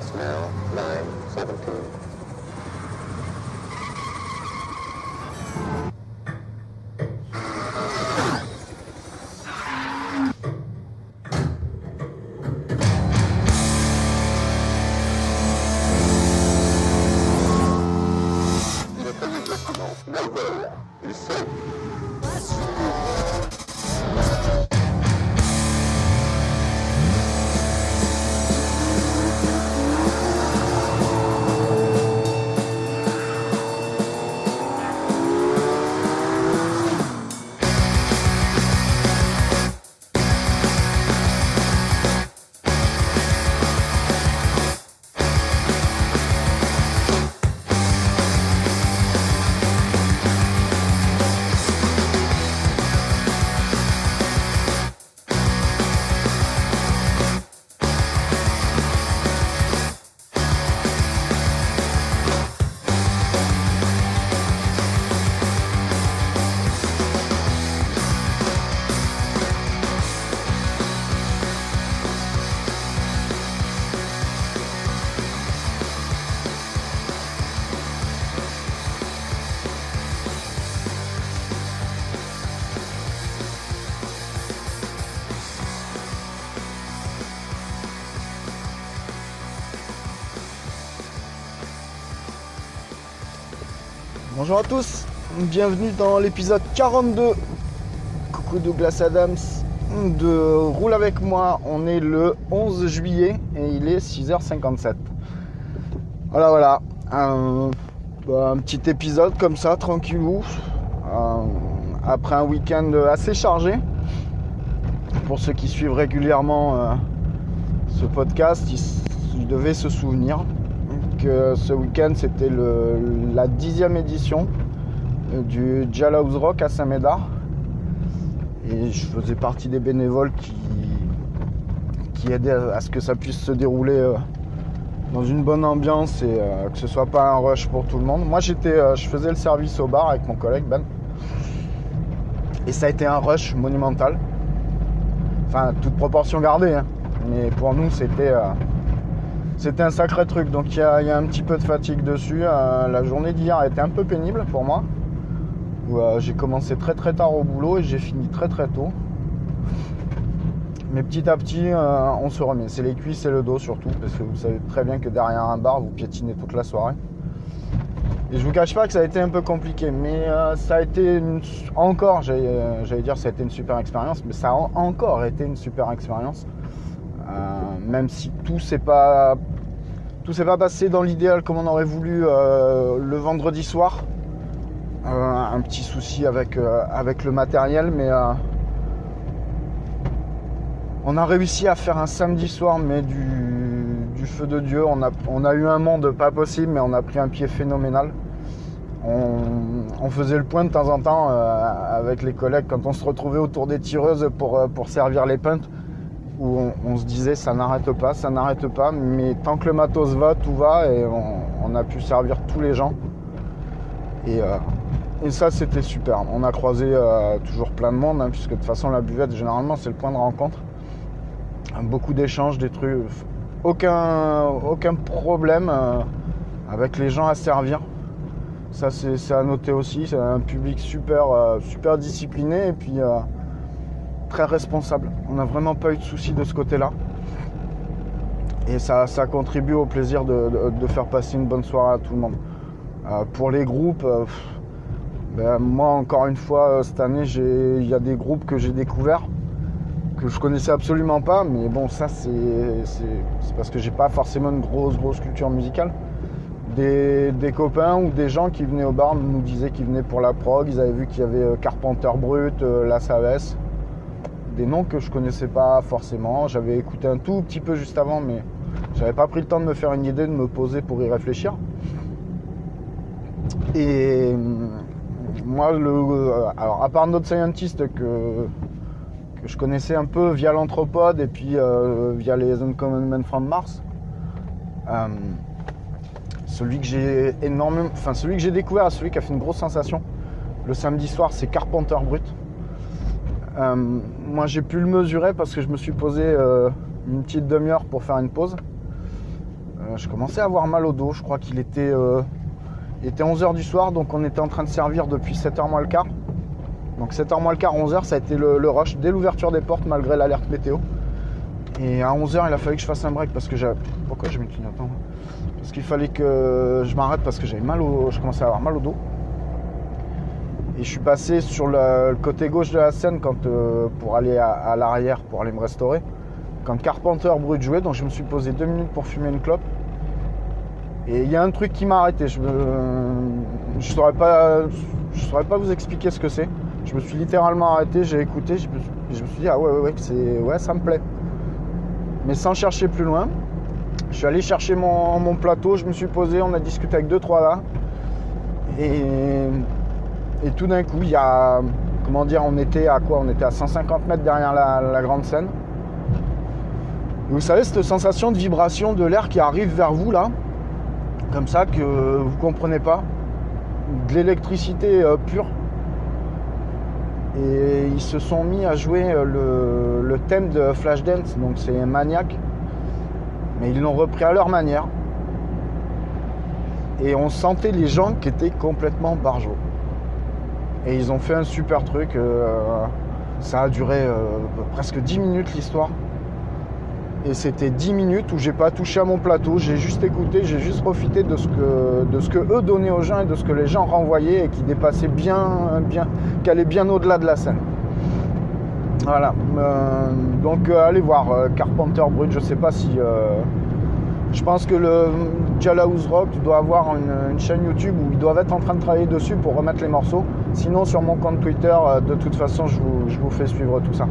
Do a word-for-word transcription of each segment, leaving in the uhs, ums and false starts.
It's now nine seventeen. Bonjour à tous, bienvenue dans l'épisode quarante-deux. Coucou Douglas Adams de Roule avec moi. On est le onze juillet et il est six heures cinquante-sept. Voilà, voilà. Un, bah, un petit épisode comme ça, tranquillou. Euh, après un week-end assez chargé. Pour ceux qui suivent régulièrement euh, ce podcast, ils, ils devaient se souvenir. Que ce week-end c'était le, la dixième édition du Jailhouse Rock à Saint-Médard et je faisais partie des bénévoles qui, qui aidaient à ce que ça puisse se dérouler dans une bonne ambiance et que ce soit pas un rush pour tout le monde. Moi j'étais, je faisais le service au bar avec mon collègue Ben et ça a été un rush monumental, enfin toute proportion gardée hein. Mais pour nous c'était C'était un sacré truc, donc il y, y a un petit peu de fatigue dessus. Euh, la journée d'hier a été un peu pénible pour moi. Où, euh, j'ai commencé très très tard au boulot et j'ai fini très très tôt. Mais petit à petit, euh, on se remet. C'est les cuisses et le dos surtout, parce que vous savez très bien que derrière un bar, vous piétinez toute la soirée. Et je vous cache pas que ça a été un peu compliqué, mais euh, ça a été une... encore, j'allais, euh, j'allais dire ça a été une super expérience, mais ça a encore été une super expérience. Euh, même si tout s'est pas tout s'est pas passé dans l'idéal comme on aurait voulu euh, le vendredi soir, euh, un petit souci avec euh, avec le matériel, mais euh, on a réussi à faire un samedi soir mais du, du feu de Dieu. On a on a eu un monde pas possible, mais on a pris un pied phénoménal. On, on faisait le point de temps en temps euh, avec les collègues quand on se retrouvait autour des tireuses pour euh, pour servir les pintes. Où on, on se disait ça n'arrête pas, ça n'arrête pas, mais tant que le matos va, tout va, et on, on a pu servir tous les gens. Et, euh, et ça, c'était super. On a croisé euh, toujours plein de monde, hein, puisque de toute façon, la buvette, généralement, c'est le point de rencontre. Beaucoup d'échanges, des trucs, aucun, aucun problème euh, avec les gens à servir. Ça, c'est, c'est à noter aussi, c'est un public super, euh, super discipliné, et puis... Euh, très responsable. On n'a vraiment pas eu de soucis de ce côté-là. Et ça, ça contribue au plaisir de, de, de faire passer une bonne soirée à tout le monde. Euh, pour les groupes, euh, pff, ben moi encore une fois, euh, cette année, il y a des groupes que j'ai découverts, que je connaissais absolument pas, mais bon, ça c'est, c'est, c'est parce que j'ai pas forcément une grosse, grosse culture musicale. Des, des copains ou des gens qui venaient au bar nous disaient qu'ils venaient pour la prog, ils avaient vu qu'il y avait euh, Carpenter Brut, euh, La Savesse. Des noms que je connaissais pas forcément. J'avais écouté un tout petit peu juste avant, mais j'avais pas pris le temps de me faire une idée, de me poser pour y réfléchir. Et moi, le, alors à part notre scientist que, que je connaissais un peu via l'anthropode et puis euh, via les Uncommon Men from Mars, euh, celui que j'ai énormément, enfin celui que j'ai découvert, celui qui a fait une grosse sensation le samedi soir, c'est Carpenter Brut. Euh, moi j'ai pu le mesurer parce que je me suis posé euh, une petite demi-heure pour faire une pause. Euh, je commençais à avoir mal au dos. Je crois qu'il était, euh, était onze heures du soir, donc on était en train de servir depuis sept heures moins le quart. Donc sept heures moins le quart, onze heures, ça a été le, le rush dès l'ouverture des portes malgré l'alerte météo. Et à onze heures, il a fallu que je fasse un break parce que j'avais... Pourquoi j'ai mis le clignotant ? Parce qu'il fallait que je m'arrête parce que j'avais mal au... je commençais à avoir mal au dos. Et je suis passé sur le côté gauche de la scène quand, euh, pour aller à, à l'arrière, pour aller me restaurer. Quand Carpenter Brut jouait, donc je me suis posé deux minutes pour fumer une clope. Et il y a un truc qui m'a arrêté. Je ne me... saurais pas... pas vous expliquer ce que c'est. Je me suis littéralement arrêté, j'ai écouté, je me suis, je me suis dit « Ah ouais, ouais, ouais, c'est... ouais, ça me plaît ». Mais sans chercher plus loin, je suis allé chercher mon, mon plateau, je me suis posé, on a discuté avec deux, trois là. Et... Et tout d'un coup, il y a, comment dire, on était à quoi ? On était à cent cinquante mètres derrière la, la grande scène. Et vous savez, cette sensation de vibration de l'air qui arrive vers vous là, comme ça, que vous ne comprenez pas, de l'électricité euh, pure. Et ils se sont mis à jouer le, le thème de Flashdance, donc c'est Maniac, mais ils l'ont repris à leur manière. Et on sentait les gens qui étaient complètement barjots. Et ils ont fait un super truc, euh, ça a duré euh, presque dix minutes l'histoire. Et c'était dix minutes où j'ai pas touché à mon plateau, j'ai juste écouté, j'ai juste profité de ce, que, de ce que eux donnaient aux gens et de ce que les gens renvoyaient et qui dépassait bien, bien qui allait bien au-delà de la scène. Voilà, euh, donc euh, allez voir euh, Carpenter Brut, je sais pas si... Euh, je pense que le Jailhouse Rock doit avoir une, une chaîne YouTube où ils doivent être en train de travailler dessus pour remettre les morceaux. Sinon, sur mon compte Twitter, de toute façon, je vous, je vous fais suivre tout ça.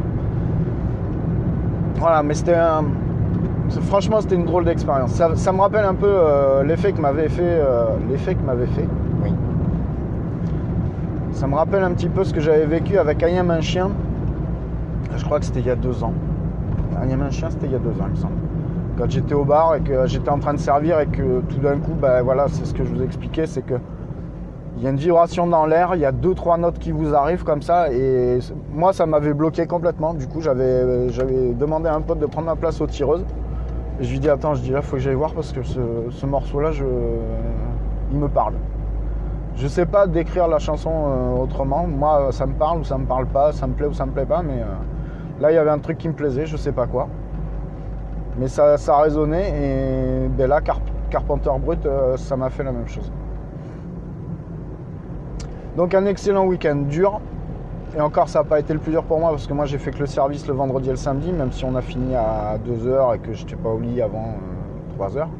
Voilà, mais c'était un... Franchement, c'était une drôle d'expérience. Ça, ça me rappelle un peu euh, l'effet que m'avait fait... Euh, l'effet que m'avait fait... Oui. Ça me rappelle un petit peu ce que j'avais vécu avec Ayam, un chien. Je crois que c'était il y a deux ans. Ayam, un chien, c'était il y a deux ans, il me semble. Quand j'étais au bar et que j'étais en train de servir et que tout d'un coup, ben voilà, c'est ce que je vous expliquais, c'est que il y a une vibration dans l'air, il y a deux trois notes qui vous arrivent comme ça et moi ça m'avait bloqué complètement. Du coup, j'avais j'avais demandé à un pote de prendre ma place aux tireuses. Et je lui dis attends, je dis là, faut que j'aille voir parce que ce, ce morceau là, je il me parle. Je sais pas décrire la chanson autrement. Moi, ça me parle ou ça me parle pas, ça me plaît ou ça me plaît pas, mais là il y avait un truc qui me plaisait, je sais pas quoi. Mais ça, ça a résonné et ben là, Carp- Carpenter Brut, euh, ça m'a fait la même chose. Donc un excellent week-end dur. Et encore, ça n'a pas été le plus dur pour moi parce que moi, j'ai fait que le service le vendredi et le samedi, même si on a fini à deux heures et que je n'étais pas au lit avant euh, trois heures.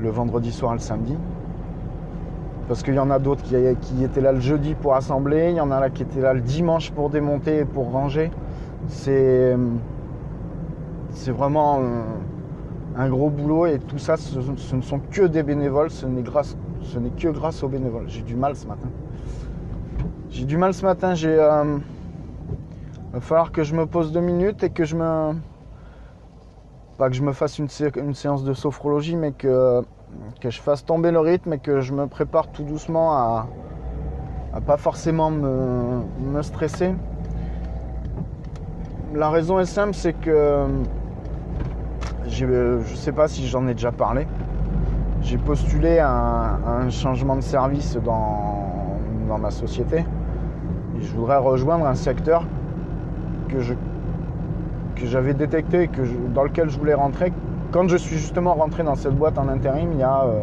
Le vendredi soir et le samedi. Parce qu'il y en a d'autres qui, qui étaient là le jeudi pour assembler. Il y en a là qui étaient là le dimanche pour démonter et pour ranger. C'est... C'est vraiment un, un gros boulot et tout ça, ce, ce ne sont que des bénévoles, ce n'est, grâce, ce n'est que grâce aux bénévoles. J'ai du mal ce matin. J'ai du mal ce matin, il euh, va falloir que je me pose deux minutes et que je me... Pas que je me fasse une, sé- une séance de sophrologie, mais que, que je fasse tomber le rythme et que je me prépare tout doucement à, à pas forcément me, me stresser. La raison est simple, c'est que... J'ai, je ne sais pas si j'en ai déjà parlé. J'ai postulé à un, à un changement de service dans, dans ma société. Et je voudrais rejoindre un secteur que, je, que j'avais détecté et que je, dans lequel je voulais rentrer. Quand je suis justement rentré dans cette boîte en intérim, il y a... Euh,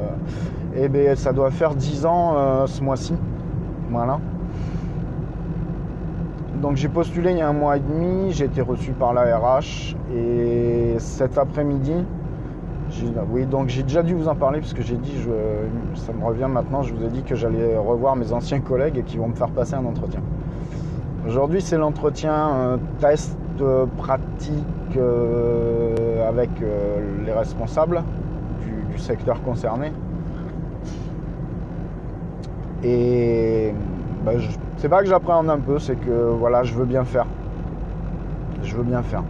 eh bien, ça doit faire dix ans euh, ce mois-ci. Voilà. Donc j'ai postulé il y a un mois et demi, j'ai été reçu par la R H et cet après-midi, j'ai, oui donc j'ai déjà dû vous en parler parce que j'ai dit, je, ça me revient maintenant, je vous ai dit que j'allais revoir mes anciens collègues et qu'ils vont me faire passer un entretien. Aujourd'hui c'est l'entretien euh, test euh, pratique euh, avec euh, les responsables du, du secteur concerné et... Ben, je, c'est pas que j'appréhende un peu, c'est que voilà, je veux bien faire. Je veux bien faire.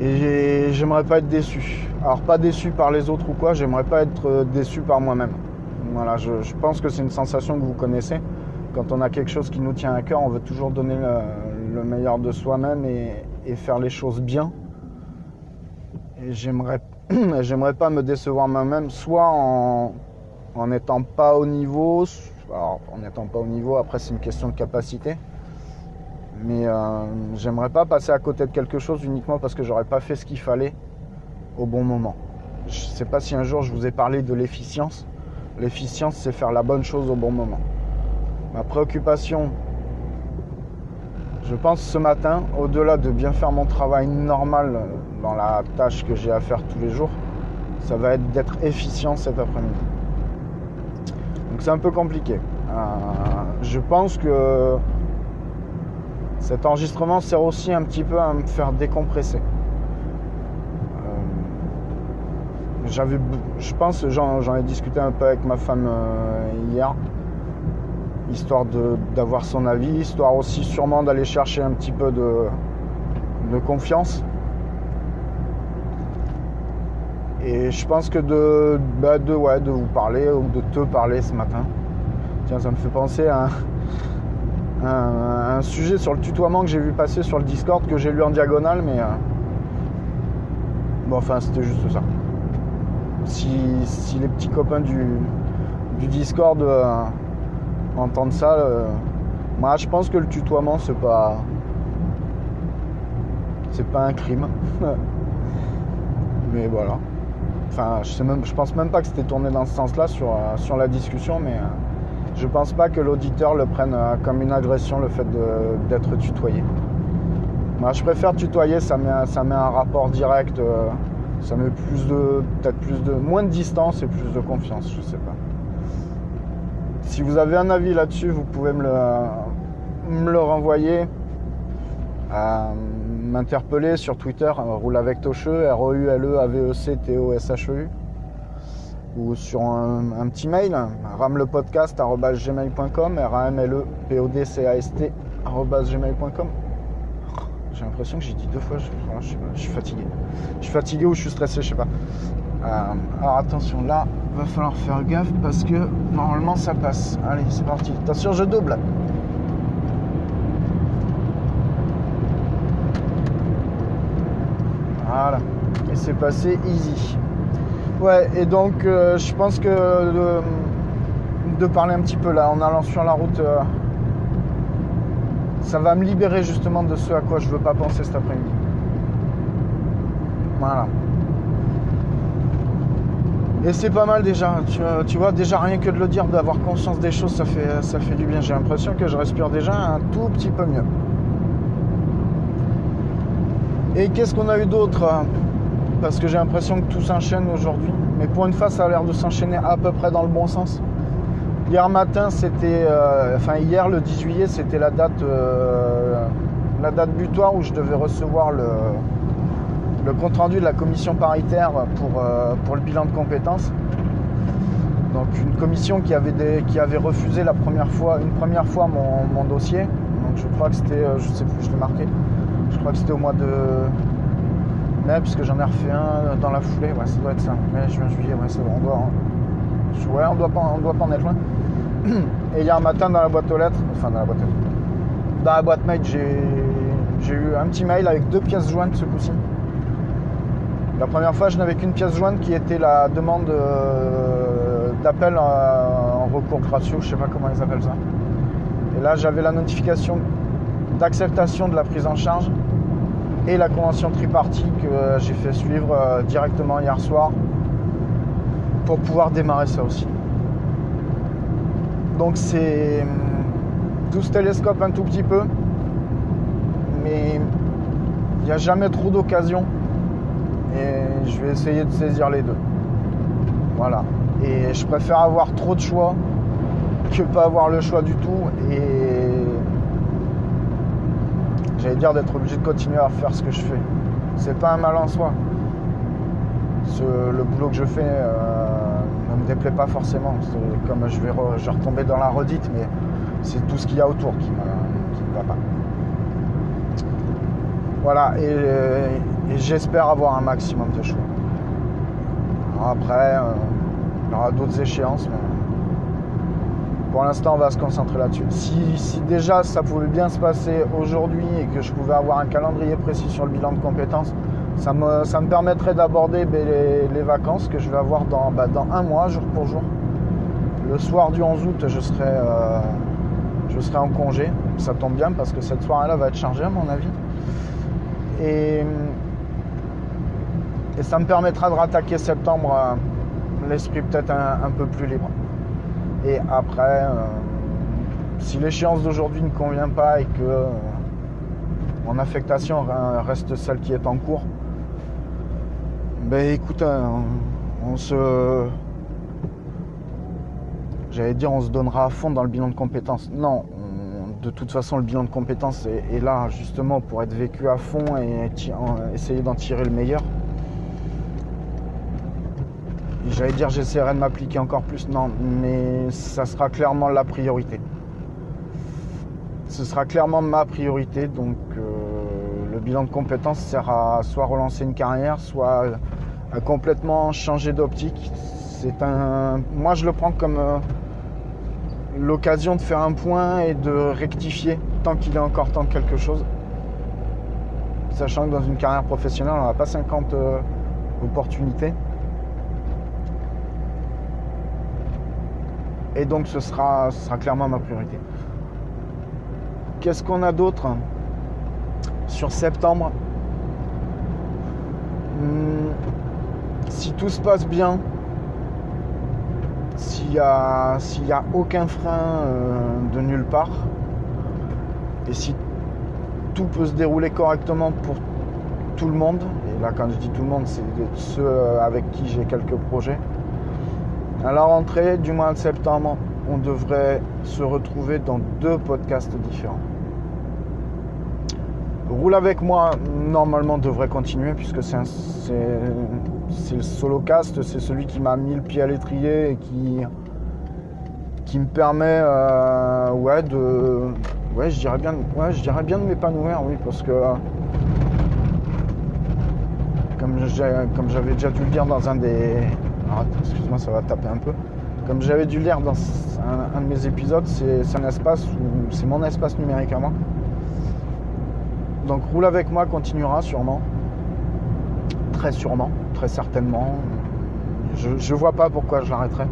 Et j'ai, j'aimerais pas être déçu. Alors pas déçu par les autres ou quoi, j'aimerais pas être déçu par moi-même. Voilà, je, je pense que c'est une sensation que vous connaissez. Quand on a quelque chose qui nous tient à cœur, on veut toujours donner le, le meilleur de soi-même et, et faire les choses bien. et j'aimerais j'aimerais pas me décevoir moi-même, soit en en n'étant pas au niveau. Alors, en n'étant pas au niveau, après c'est une question de capacité, mais euh, j'aimerais pas passer à côté de quelque chose uniquement parce que j'aurais pas fait ce qu'il fallait au bon moment. Je sais pas si un jour je vous ai parlé de l'efficience. L'efficience, c'est faire la bonne chose au bon moment. Ma préoccupation, je pense, ce matin, au-delà de bien faire mon travail normal dans la tâche que j'ai à faire tous les jours, ça va être d'être efficient cet après-midi. Donc c'est un peu compliqué. Euh, je pense que cet enregistrement sert aussi un petit peu à me faire décompresser. Euh, j'avais, je pense, j'en, j'en ai discuté un peu avec ma femme euh, hier, histoire de, d'avoir son avis, histoire aussi sûrement d'aller chercher un petit peu de, de confiance. Et je pense que de, bah de, ouais, de vous parler ou de te parler ce matin. Tiens, ça me fait penser à un, à un sujet sur le tutoiement que j'ai vu passer sur le Discord, que j'ai lu en diagonale, mais... Euh, bon, enfin, c'était juste ça. Si, si les petits copains du, du Discord euh, entendent ça, euh, moi, je pense que le tutoiement, c'est pas... c'est pas un crime. Mais voilà. Enfin, je sais même, je pense même pas que c'était tourné dans ce sens-là sur, euh, sur la discussion, mais euh, je pense pas que l'auditeur le prenne euh, comme une agression, le fait de, d'être tutoyé. Moi, je préfère tutoyer, ça met, ça met un rapport direct, euh, ça met plus de, peut-être plus de, moins de distance et plus de confiance, je sais pas. Si vous avez un avis là-dessus, vous pouvez me le, euh, me le renvoyer, euh, m'interpeller sur Twitter, euh, roule avec Tocheux, R O U L E A V E C T O S H E U, ou sur un, un petit mail, ramlepodcast arobase gmail point com, R A M L E P O D C A S T arobase gmail point com. J'ai l'impression que j'ai dit deux fois, je, je, je, je suis fatigué. Je suis fatigué ou je suis stressé, je sais pas. Euh, alors attention, là, va falloir faire gaffe parce que normalement ça passe. Allez, c'est parti. Attention, je double. Voilà, et c'est passé easy. Ouais, et donc euh, je pense que euh, de parler un petit peu là, en allant sur la route, euh, ça va me libérer justement de ce à quoi je veux pas penser cet après-midi. Voilà. Et c'est pas mal déjà, tu, tu vois, déjà rien que de le dire, d'avoir conscience des choses, ça fait, ça fait du bien. J'ai l'impression que je respire déjà un tout petit peu mieux. Et qu'est-ce qu'on a eu d'autre? Parce que j'ai l'impression que tout s'enchaîne aujourd'hui. Mais pour une fois, ça a l'air de s'enchaîner à peu près dans le bon sens. Hier matin, c'était... Euh, enfin, hier, le dix juillet, c'était la date, euh, la date butoir où je devais recevoir le, le compte-rendu de la commission paritaire pour, euh, pour le bilan de compétences. Donc, une commission qui avait, des, qui avait refusé la première fois, une première fois mon, mon dossier. Donc, je crois que c'était... Je sais plus, je l'ai marqué. Je crois que c'était au mois de mai, puisque j'en ai refait un dans la foulée. Ouais, ça doit être ça. Mai, juin, juillet, ouais, c'est bon. On doit, en... ouais, on doit pas, on doit pas en être loin. Et hier matin, dans la boîte aux lettres, enfin dans la boîte aux lettres, dans la boîte mail, j'ai, j'ai eu un petit mail avec deux pièces jointes ce coup-ci. La première fois, je n'avais qu'une pièce jointe qui était la demande euh, d'appel en recours gracieux, je sais pas comment ils appellent ça. Et là, j'avais la notification d'acceptation de la prise en charge et la convention tripartite que euh, j'ai fait suivre euh, directement hier soir pour pouvoir démarrer ça aussi. Donc c'est... tout se télescope un tout petit peu, mais il n'y a jamais trop d'occasion et je vais essayer de saisir les deux. Voilà. Et je préfère avoir trop de choix que pas avoir le choix du tout et j'allais dire d'être obligé de continuer à faire ce que je fais. C'est pas un mal en soi. Ce, le boulot que je fais euh, ne me déplaît pas forcément. C'est comme je vais, re, je vais retomber dans la redite, mais c'est tout ce qu'il y a autour qui me, qui me va pas. Voilà, et, et j'espère avoir un maximum de choix. Alors après, euh, il y aura d'autres échéances, mais pour l'instant, on va se concentrer là-dessus. Si, si déjà ça pouvait bien se passer aujourd'hui et que je pouvais avoir un calendrier précis sur le bilan de compétences, Ça me, ça me permettrait d'aborder les, les vacances que je vais avoir dans, bah, dans un mois, jour pour jour. Le soir du onze août, je serai, euh, je serai en congé. Ça tombe bien parce que cette soirée-là va être chargée à mon avis. Et, et ça me permettra de rattaquer septembre, euh, l'esprit peut-être un, un peu plus libre. Et après, euh, si l'échéance d'aujourd'hui ne convient pas et que euh, mon affectation reste celle qui est en cours, ben écoute, on, on se... J'allais dire on se donnera à fond dans le bilan de compétences. Non, on, de toute façon le bilan de compétences est, est là justement pour être vécu à fond et ti- essayer d'en tirer le meilleur. J'allais dire j'essaierai de m'appliquer encore plus. Non, mais ça sera clairement la priorité. Ce sera clairement ma priorité, donc euh, le bilan de compétences sert à soit relancer une carrière, soit à complètement changer d'optique. C'est un, moi je le prends comme euh, l'occasion de faire un point et de rectifier tant qu'il est encore temps de quelque chose. Sachant que dans une carrière professionnelle, on n'a pas cinquante euh, opportunités. Et donc ce sera, ce sera clairement ma priorité. Qu'est-ce qu'on a d'autre sur septembre? hum, Si tout se passe bien, s'il n'y a, s'il y a aucun frein euh, de nulle part, et si tout peut se dérouler correctement pour tout le monde, et là quand je dis tout le monde, c'est ceux avec qui j'ai quelques projets, à la rentrée du mois de septembre, on devrait se retrouver dans deux podcasts différents. Roule avec moi, normalement, devrait continuer puisque c'est, un, c'est, c'est le solocast, c'est celui qui m'a mis le pied à l'étrier et qui, qui me permet, euh, ouais, de, ouais, je dirais bien, ouais, je dirais bien de m'épanouir, oui, parce que, comme, j'ai, comme j'avais déjà dû le dire dans un des, ah, excuse-moi, ça va taper un peu. Comme j'avais dû lire dans un, un de mes épisodes, c'est, c'est un espace où c'est mon espace numérique à moi. Donc roule avec moi continuera sûrement, très sûrement, très certainement. Je ne vois pas pourquoi je l'arrêterai.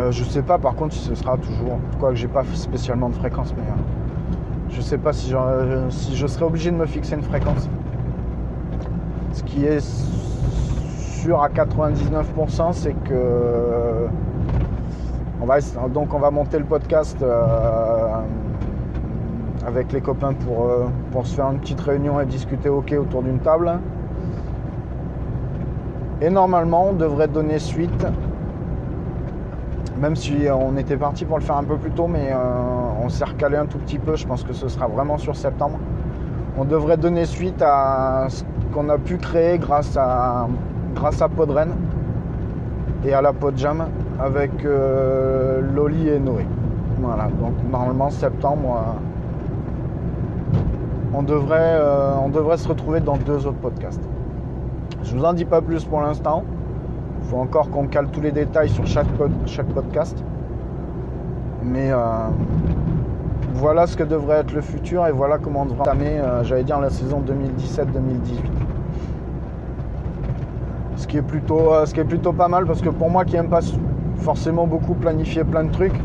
Euh, je sais pas par contre si ce sera toujours, quoi que j'ai pas spécialement de fréquence, mais euh, je sais pas si, euh, si je serai obligé de me fixer une fréquence. Ce qui est sûr à quatre-vingt-dix-neuf pour cent, c'est que on va donc on va monter le podcast. Euh, avec les copains pour, euh, pour se faire une petite réunion et discuter hockey autour d'une table. Et normalement, on devrait donner suite, même si on était parti pour le faire un peu plus tôt, mais euh, on s'est recalé un tout petit peu, je pense que ce sera vraiment sur septembre. On devrait donner suite à ce qu'on a pu créer grâce à, grâce à Podren et à la Podjam avec euh, Loli et Noé. Voilà, donc normalement septembre... Euh, On devrait, euh, on devrait se retrouver dans deux autres podcasts. Je ne vous en dis pas plus pour l'instant. Il faut encore qu'on cale tous les détails sur chaque, pod, chaque podcast. Mais euh, voilà ce que devrait être le futur et voilà comment on devrait entamer, euh, j'allais dire, la saison deux mille dix-sept deux mille dix-huit. Ce qui est plutôt, euh, ce qui est plutôt pas mal parce que pour moi qui n'aime pas forcément beaucoup planifier plein de trucs,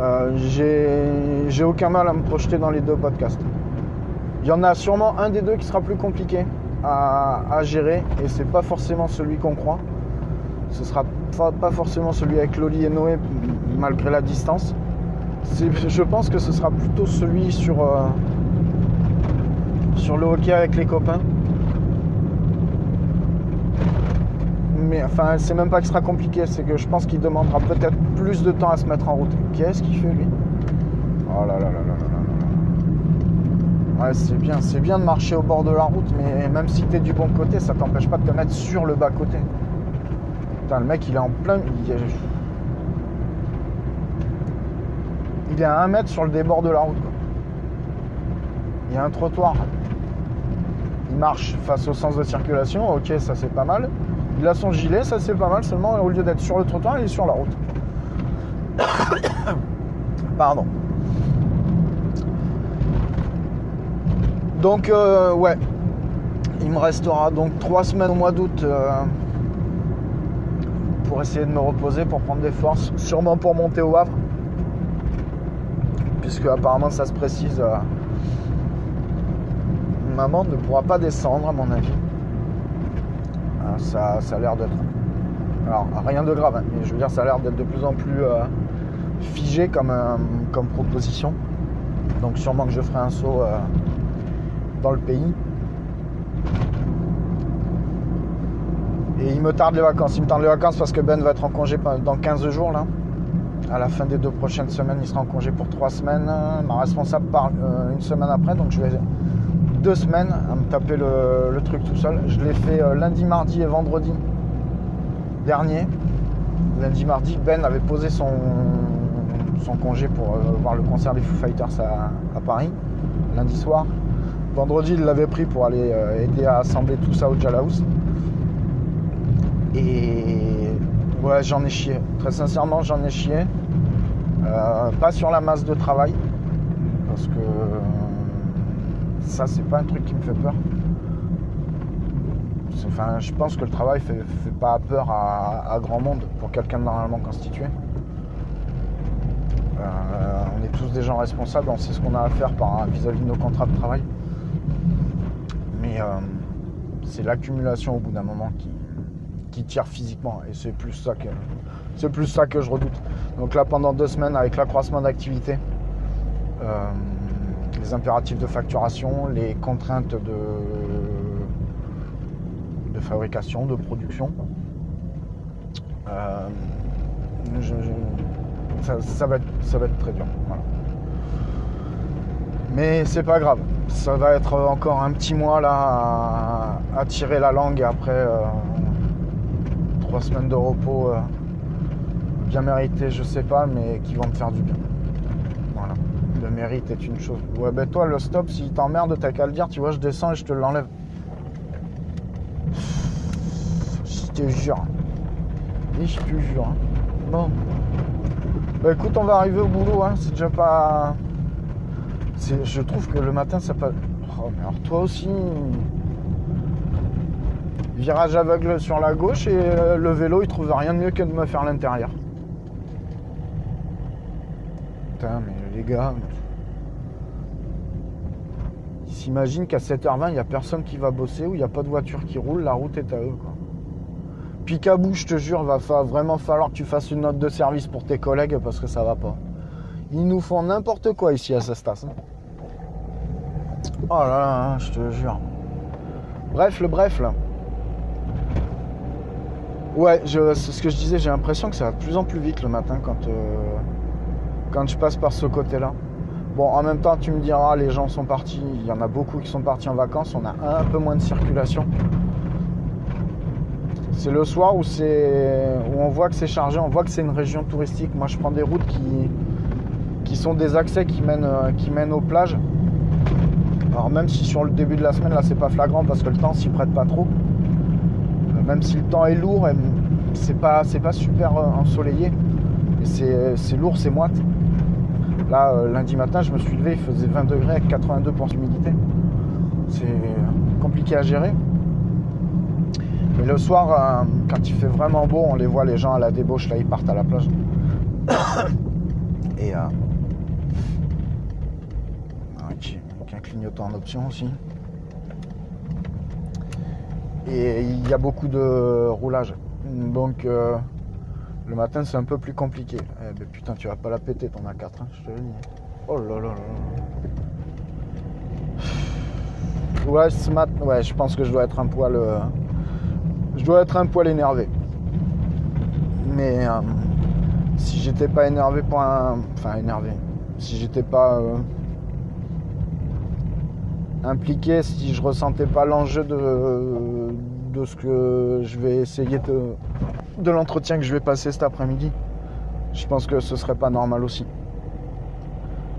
Euh, j'ai, j'ai aucun mal à me projeter dans les deux podcasts. Il y en a sûrement un des deux qui sera plus compliqué à, à gérer et c'est pas forcément celui qu'on croit. Ce sera pas, pas forcément celui avec Loli et Noé malgré la distance. C'est, je pense que ce sera plutôt celui sur, euh, sur le hockey avec les copains. Mais enfin, c'est même pas que ce sera compliqué, c'est que je pense qu'il demandera peut-être plus de temps à se mettre en route. Qu'est-ce qu'il fait lui? Oh là là là là là là. Ouais, c'est bien, c'est bien de marcher au bord de la route, mais même si t'es du bon côté, ça t'empêche pas de te mettre sur le bas côté. Putain, le mec il est en plein. Il est à un mètre sur le débord de la route, quoi. Il y a un trottoir. Il marche face au sens de circulation, ok, ça c'est pas mal. Il a son gilet, ça c'est pas mal, seulement au lieu d'être sur le trottoir, il est sur la route. Pardon. Donc euh, ouais, il me restera donc trois semaines au mois d'août euh, pour essayer de me reposer, pour prendre des forces, sûrement pour monter au Havre, puisque apparemment ça se précise, euh, maman ne pourra pas descendre à mon avis. Alors, ça, ça a l'air d'être, alors rien de grave, hein, mais je veux dire ça a l'air d'être de plus en plus euh, figé comme, euh, comme proposition. Donc sûrement que je ferai un saut euh, dans le pays. Et il me tarde les vacances. Il me tarde les vacances parce que Ben va être en congé dans quinze jours là. À la fin des deux prochaines semaines, il sera en congé pour trois semaines. Ma responsable part euh, une semaine après. Donc je vais deux semaines à me taper le, le truc tout seul. Je l'ai fait euh, lundi, mardi et vendredi dernier. Lundi, mardi, Ben avait posé son, son congé pour euh, voir le concert des Foo Fighters à, à Paris. Lundi soir. Vendredi, il l'avait pris pour aller euh, aider à assembler tout ça au Jailhouse. Et ouais, j'en ai chié. Très sincèrement, j'en ai chié. Euh, pas sur la masse de travail. Parce que ça, c'est pas un truc qui me fait peur. Enfin, je pense que le travail fait, fait pas peur à, à grand monde pour quelqu'un de normalement constitué. Euh, on est tous des gens responsables, on sait ce qu'on a à faire par, vis-à-vis de nos contrats de travail. Mais euh, c'est l'accumulation au bout d'un moment qui. qui tire physiquement, et c'est plus ça que c'est plus ça que je redoute. Donc là pendant deux semaines avec l'accroissement d'activité, euh, les impératifs de facturation, les contraintes de, de fabrication, de production, euh, je, je, ça, ça, va être, ça va être très dur. Voilà. Mais c'est pas grave, ça va être encore un petit mois là à, à tirer la langue, et après euh, trois semaines de repos euh, bien méritées, je sais pas, mais qui vont me faire du bien. Voilà. Le mérite est une chose. Ouais, ben toi, le stop, s'il t'emmerde, t'as qu'à le dire, tu vois, je descends et je te l'enlève. Je te jure. Et je te jure. Bon. Bah écoute, on va arriver au boulot, hein. C'est déjà pas. C'est... Je trouve que le matin, ça passe. Oh, mais alors toi aussi. Virage aveugle sur la gauche, et le vélo, il trouve rien de mieux que de me faire l'intérieur. Putain, mais les gars, ils s'imaginent qu'à sept heures vingt, il n'y a personne qui va bosser, ou il n'y a pas de voiture qui roule, la route est à eux, quoi. Picabou, je te jure, va fa- vraiment falloir que tu fasses une note de service pour tes collègues, parce que ça va pas. Ils nous font n'importe quoi ici à Sestas. Hein. Oh là là, je te jure. Bref, le bref, là. Ouais, je, c'est ce que je disais, j'ai l'impression que ça va de plus en plus vite le matin quand, euh, quand je passe par ce côté-là. Bon, en même temps, tu me diras, les gens sont partis, il y en a beaucoup qui sont partis en vacances, on a un peu moins de circulation. C'est le soir où, c'est, où on voit que c'est chargé, on voit que c'est une région touristique. Moi, je prends des routes qui, qui sont des accès qui mènent, qui mènent aux plages. Alors même si sur le début de la semaine, là, c'est pas flagrant parce que le temps s'y prête pas trop. Même si le temps est lourd, c'est pas, c'est pas super ensoleillé. C'est, c'est lourd, c'est moite. Là, lundi matin, je me suis levé, il faisait vingt degrés avec quatre-vingt-deux pour cent d'humidité. C'est compliqué à gérer. Mais le soir, quand il fait vraiment beau, on les voit, les gens à la débauche, là, ils partent à la plage. Et euh... avec un clignotant en option aussi. Et il y a beaucoup de roulage. Donc euh, le matin c'est un peu plus compliqué. Eh ben putain, tu vas pas la péter ton A quatre, hein, je te le dis. Oh là là là. Ouais, ce matin, ouais, je pense que je dois être un poil. Euh, je dois être un poil énervé. Mais euh, si j'étais pas énervé pour un. Enfin énervé. Si j'étais pas.. Euh, impliqué, si je ressentais pas l'enjeu de, de ce que je vais essayer de, de l'entretien que je vais passer cet après-midi, je pense que ce serait pas normal aussi.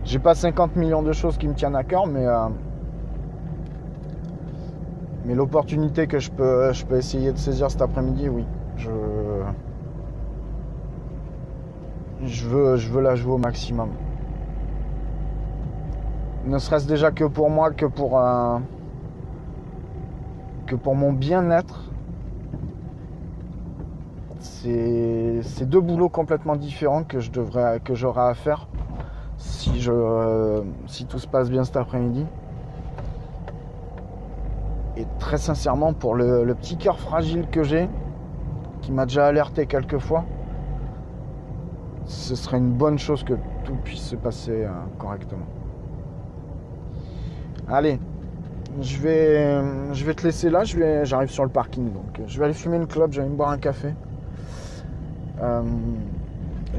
J'ai pas cinquante millions de choses qui me tiennent à cœur, mais euh, mais l'opportunité que je peux je peux essayer de saisir cet après-midi, oui, je je veux je veux la jouer au maximum. Ne serait-ce déjà que pour moi, que pour, euh, que pour mon bien-être. C'est, c'est deux boulots complètement différents que je devrais, que j'aurai à faire si, je, euh, si tout se passe bien cet après-midi. Et très sincèrement, pour le, le petit cœur fragile que j'ai, qui m'a déjà alerté quelques fois, ce serait une bonne chose que tout puisse se passer euh, correctement. Allez, je vais, je vais te laisser là, je vais, j'arrive sur le parking, donc je vais aller fumer une clope, je vais aller me boire un café. Euh,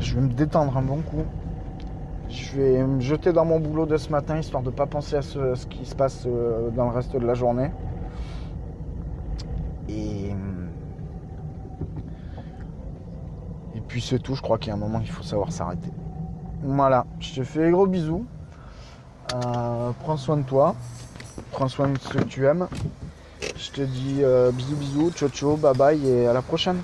je vais me détendre un bon coup. Je vais me jeter dans mon boulot de ce matin, histoire de ne pas penser à ce, ce qui se passe dans le reste de la journée. Et, et puis c'est tout, je crois qu'il y a un moment, il faut savoir s'arrêter. Voilà, je te fais des gros bisous. Euh, prends soin de toi, prends soin de ceux que tu aimes. Je te dis euh, bisous bisous, ciao ciao, bye bye et à la prochaine.